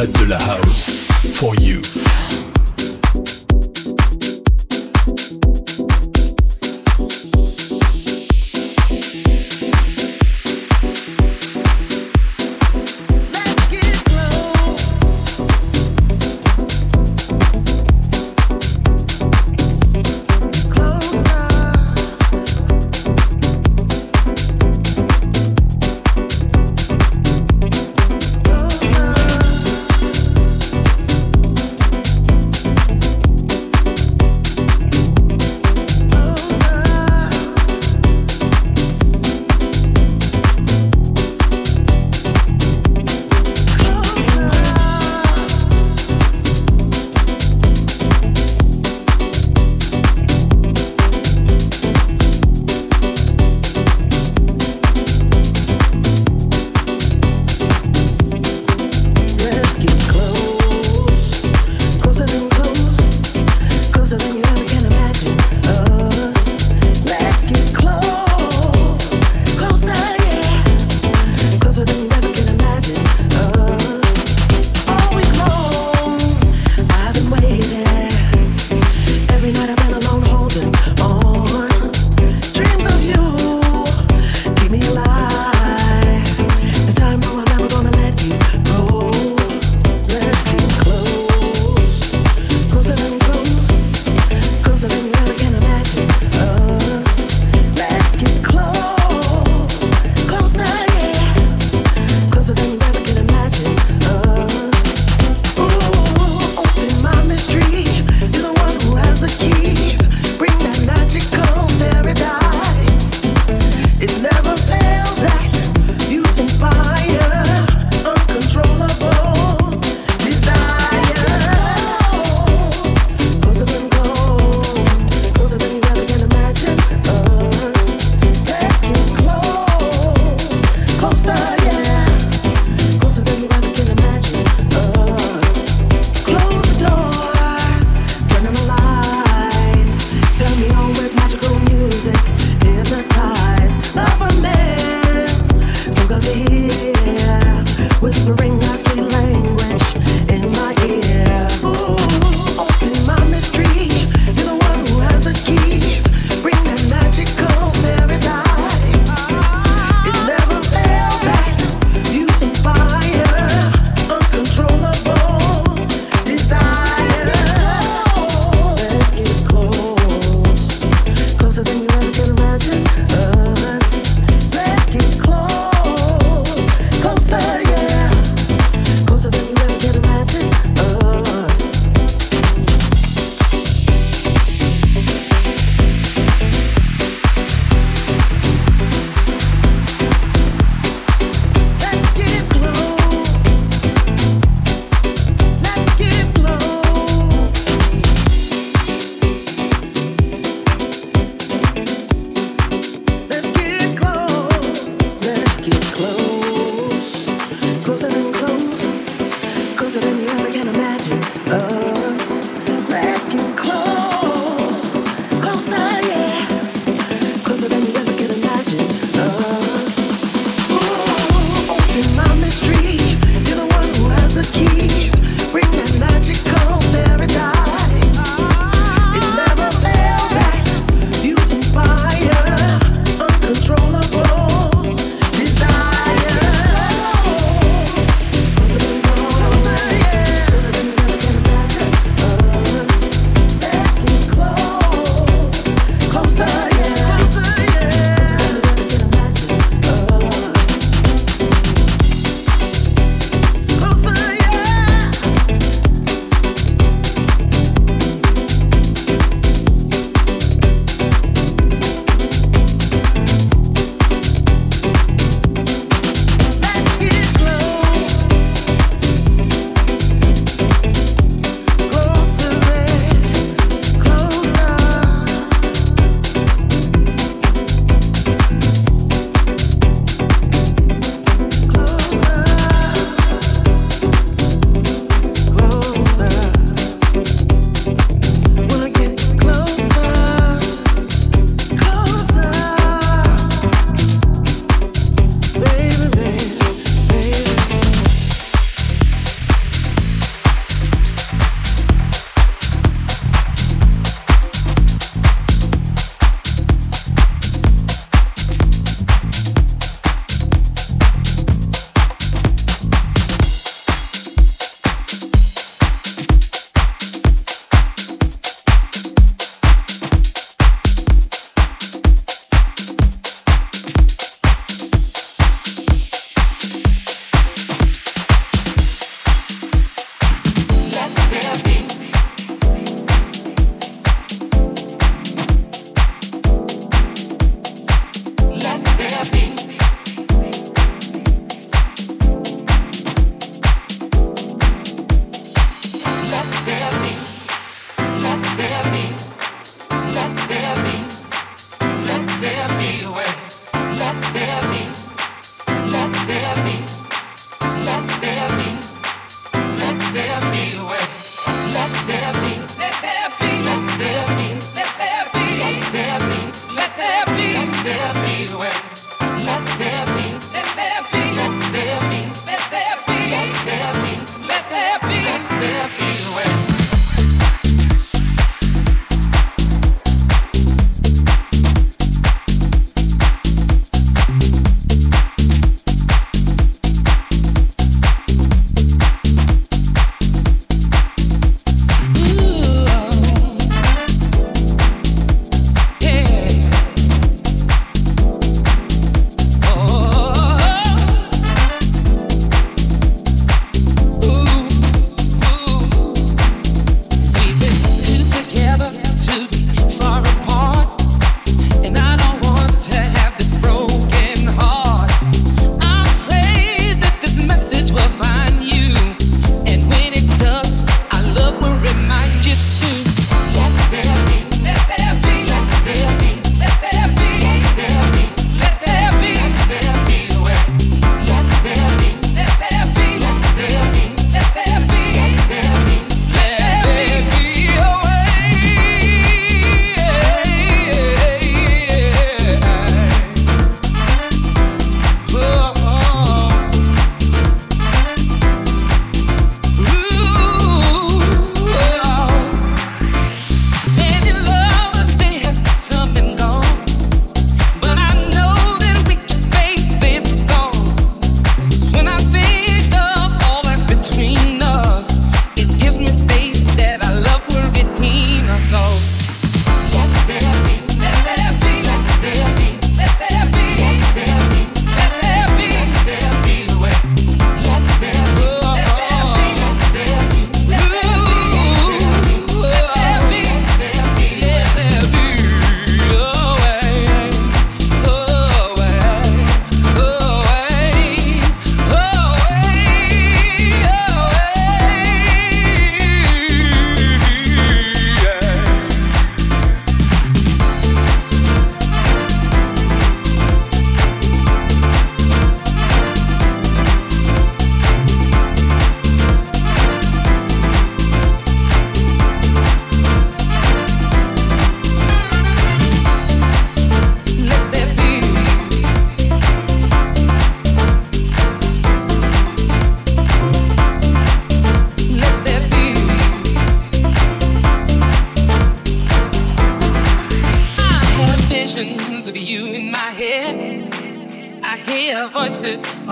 retraite de la house, for you.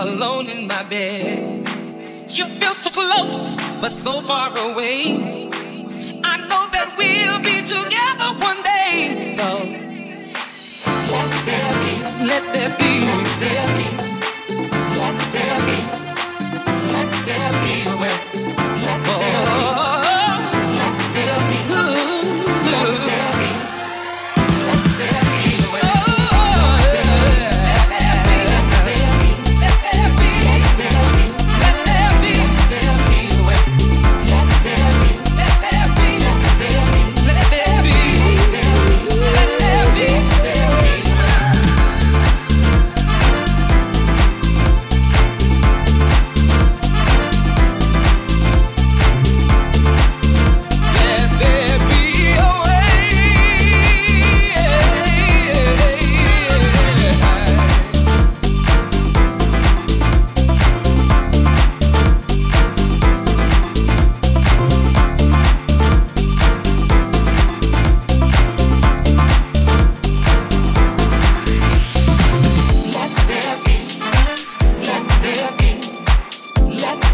alone in my bed. You feel so close, but so far away. I know that we'll be together one day. So let there be, let there be, let there be, let there be, let there be a way. Let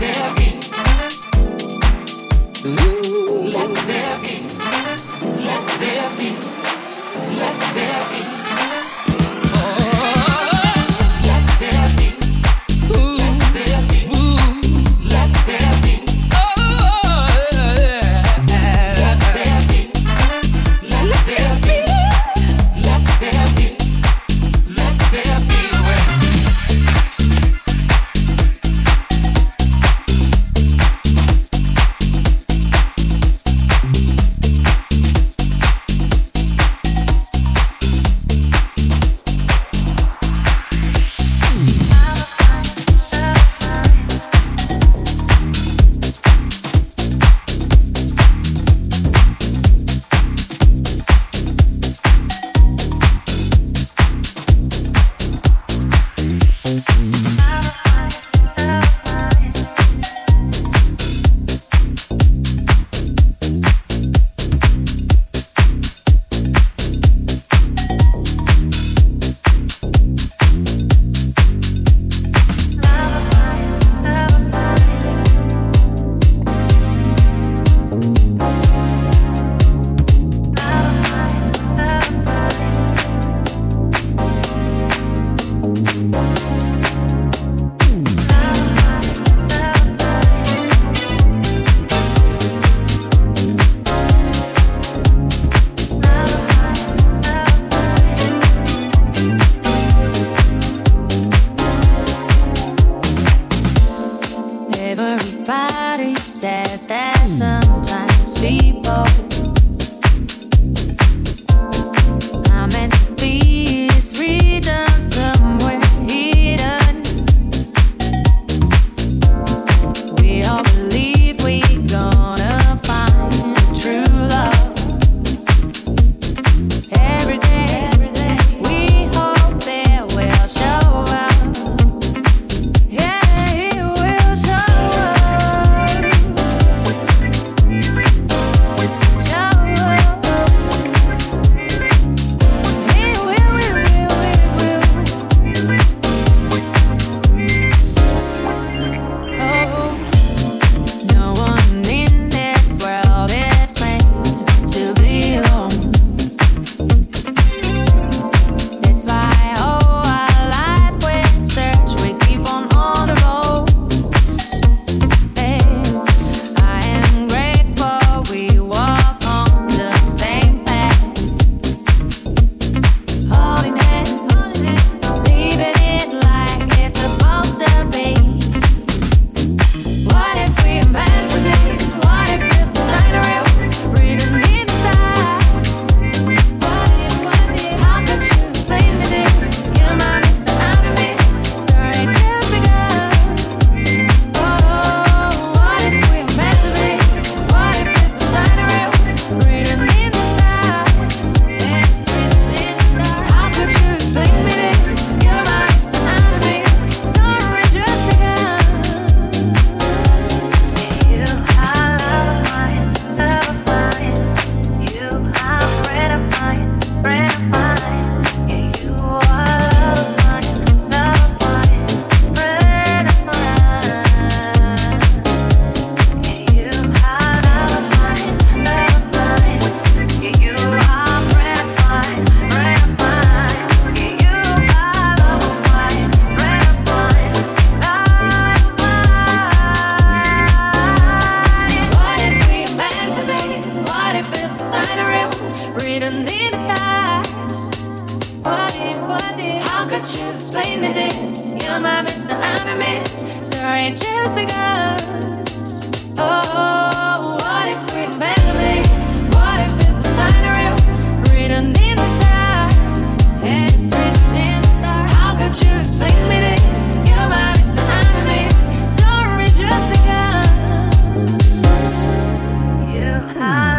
there be, let there be, let there be, let there be a way. story just begun. Oh, what if we mentally? What if it's a sign of real? Written in the stars, it's written in the stars. How could you explain me this? You're my Mr. Enemies. Story just begun. You are.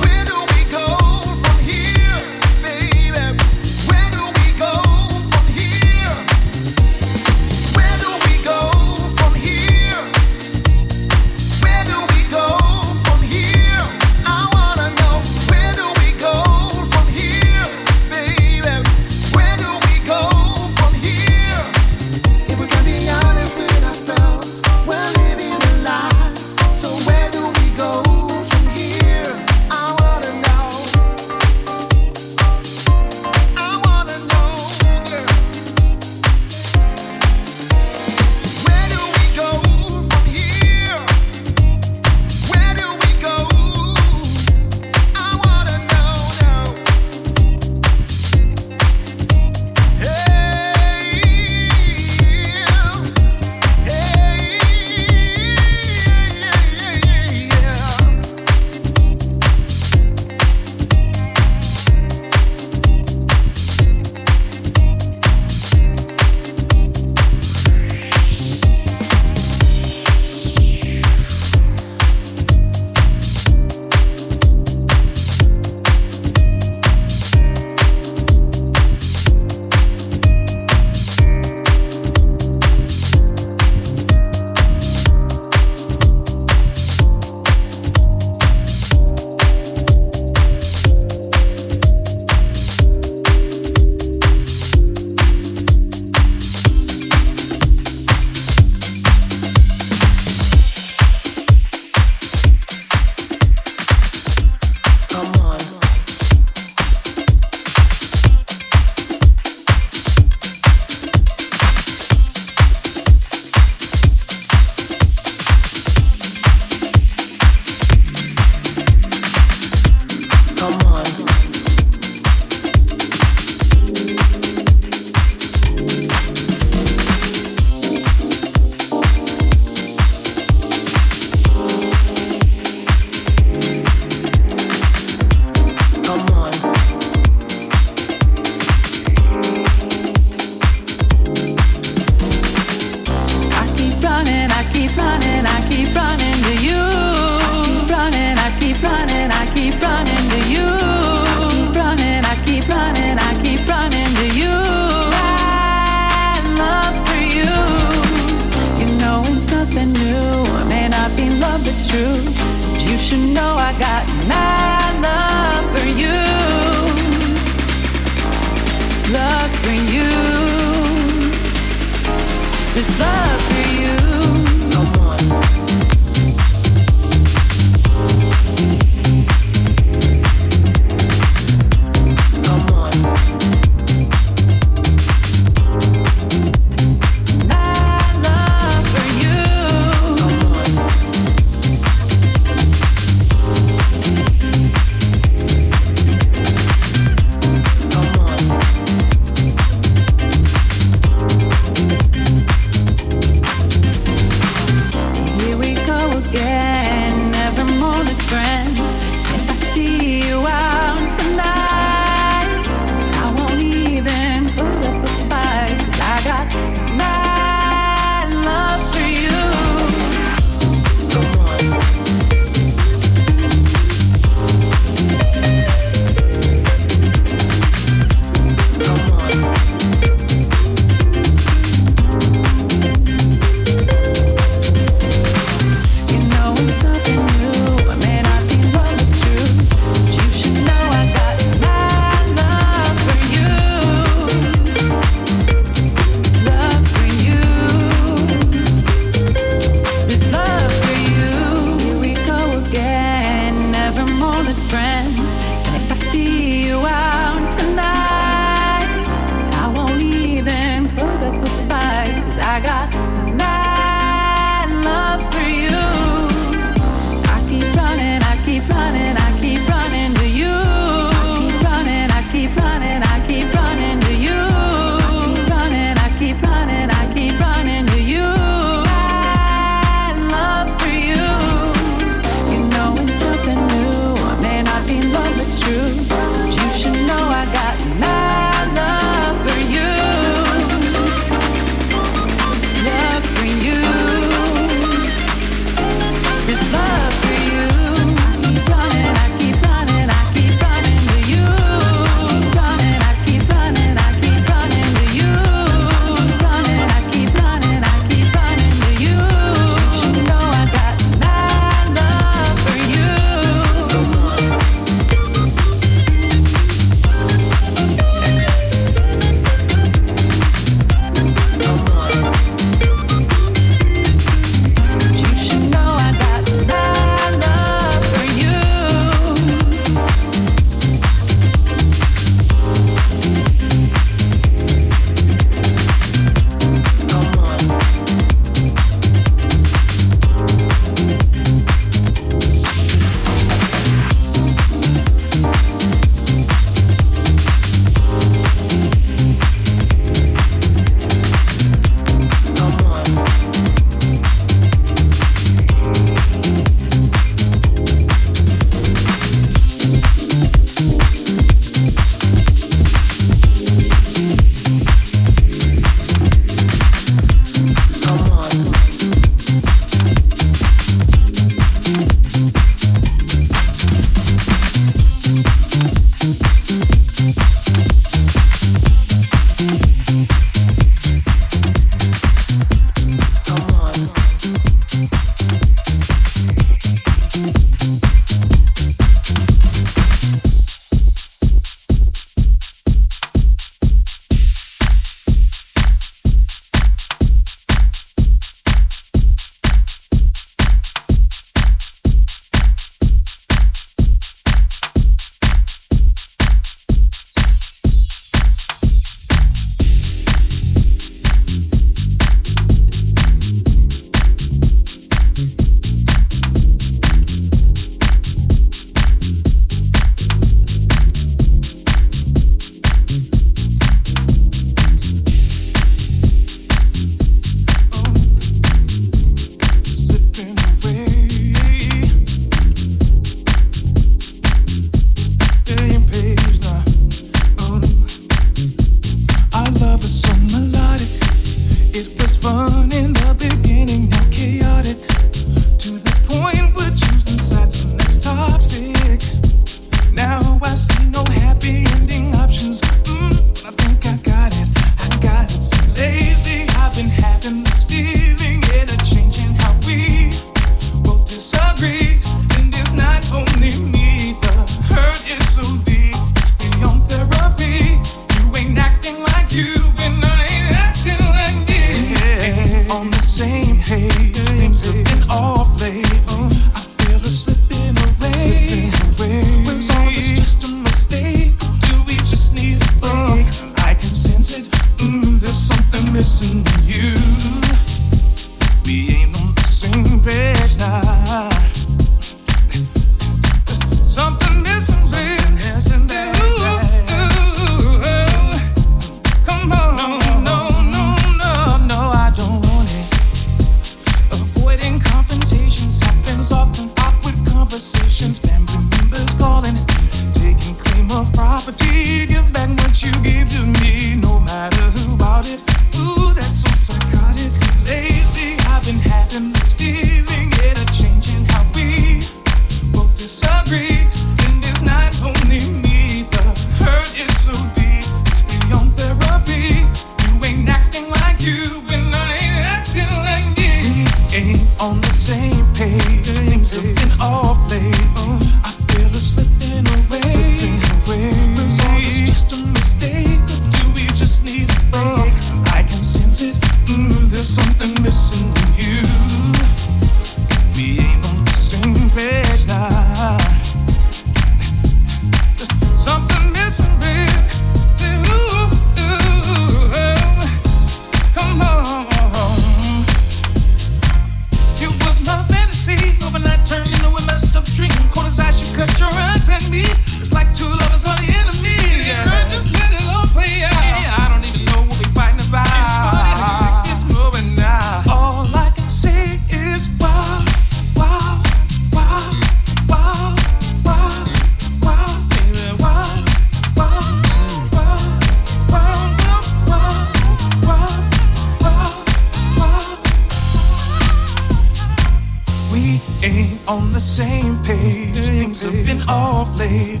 On the same page, things have been off late.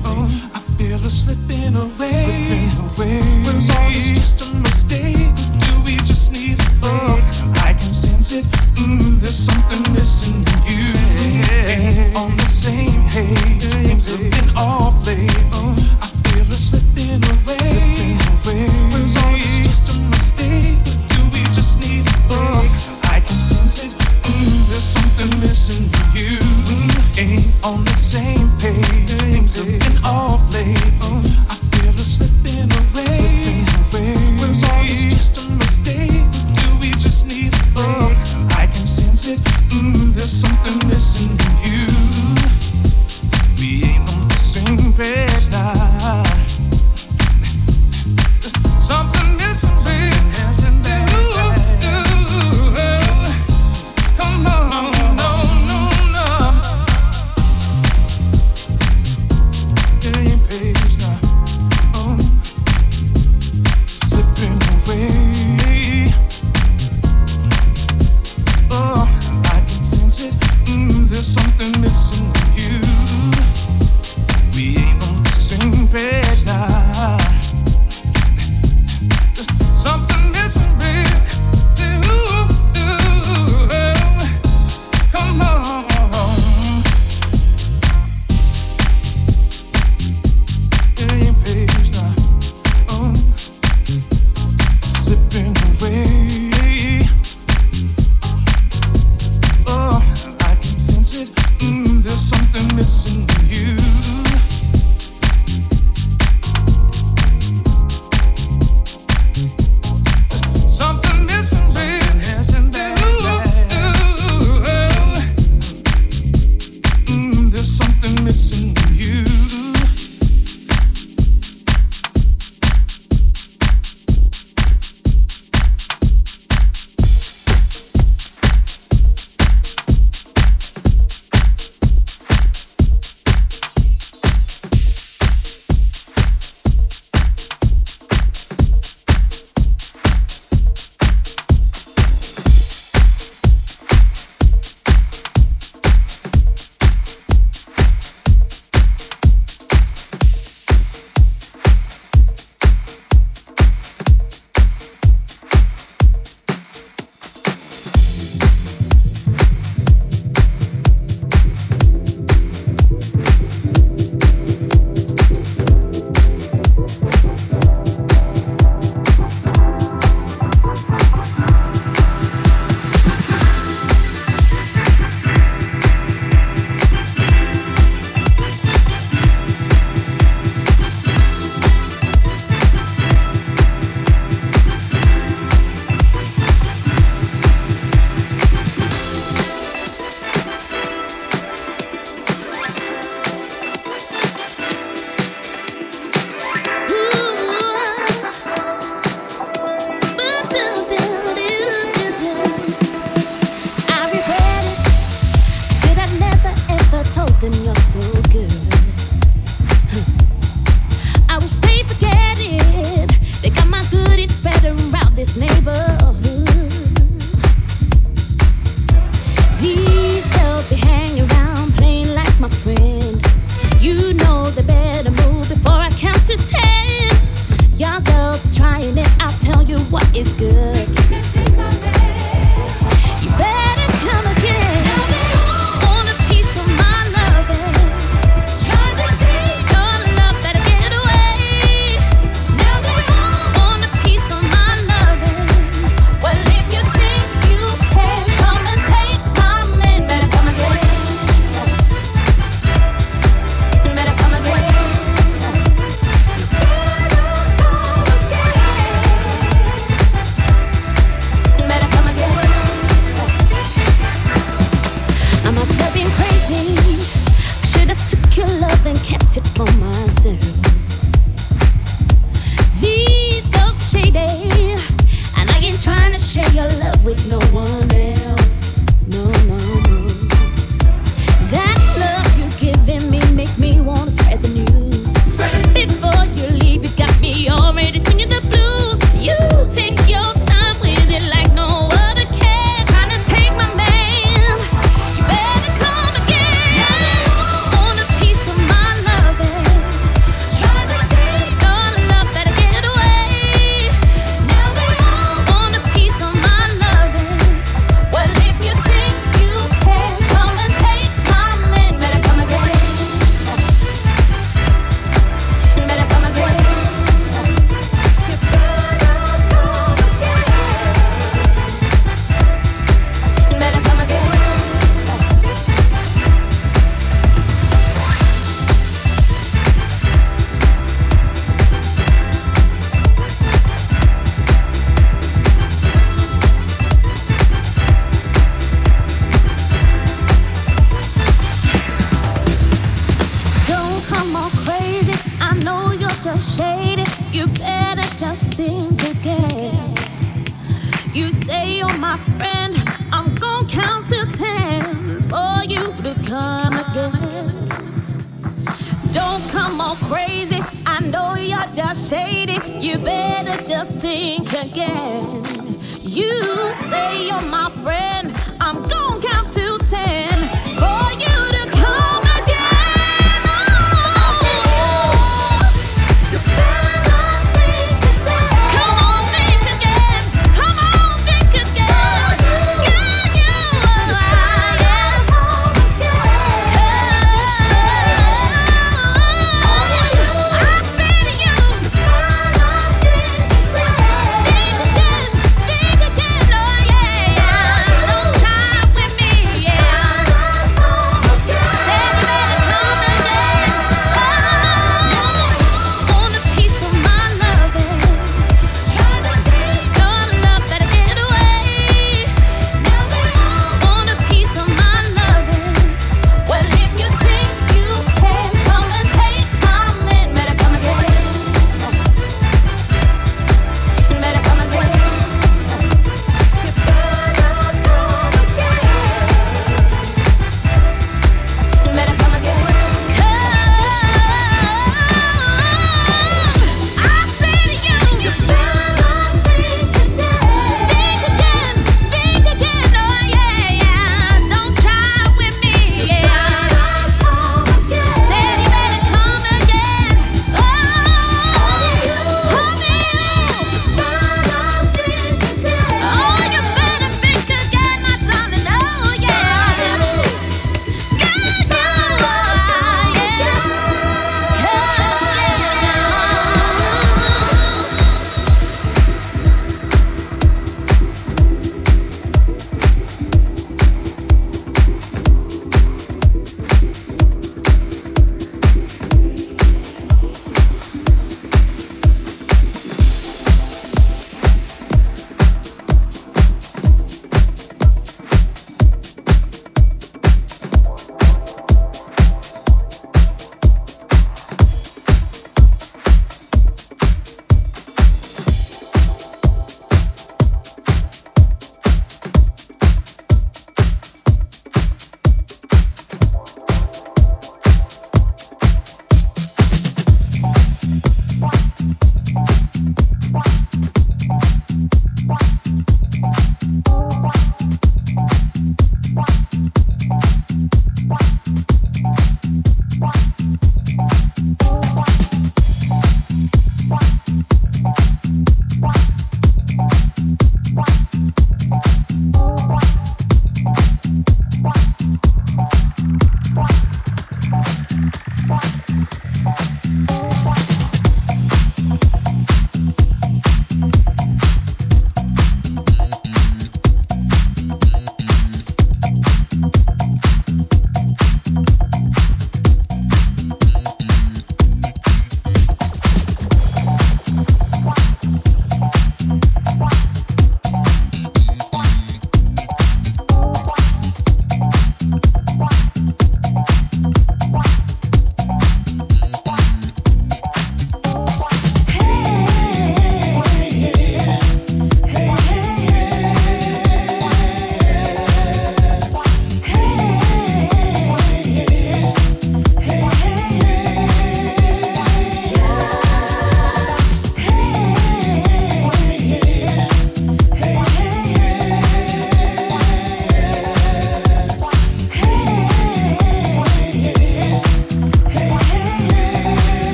I feel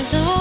eyes are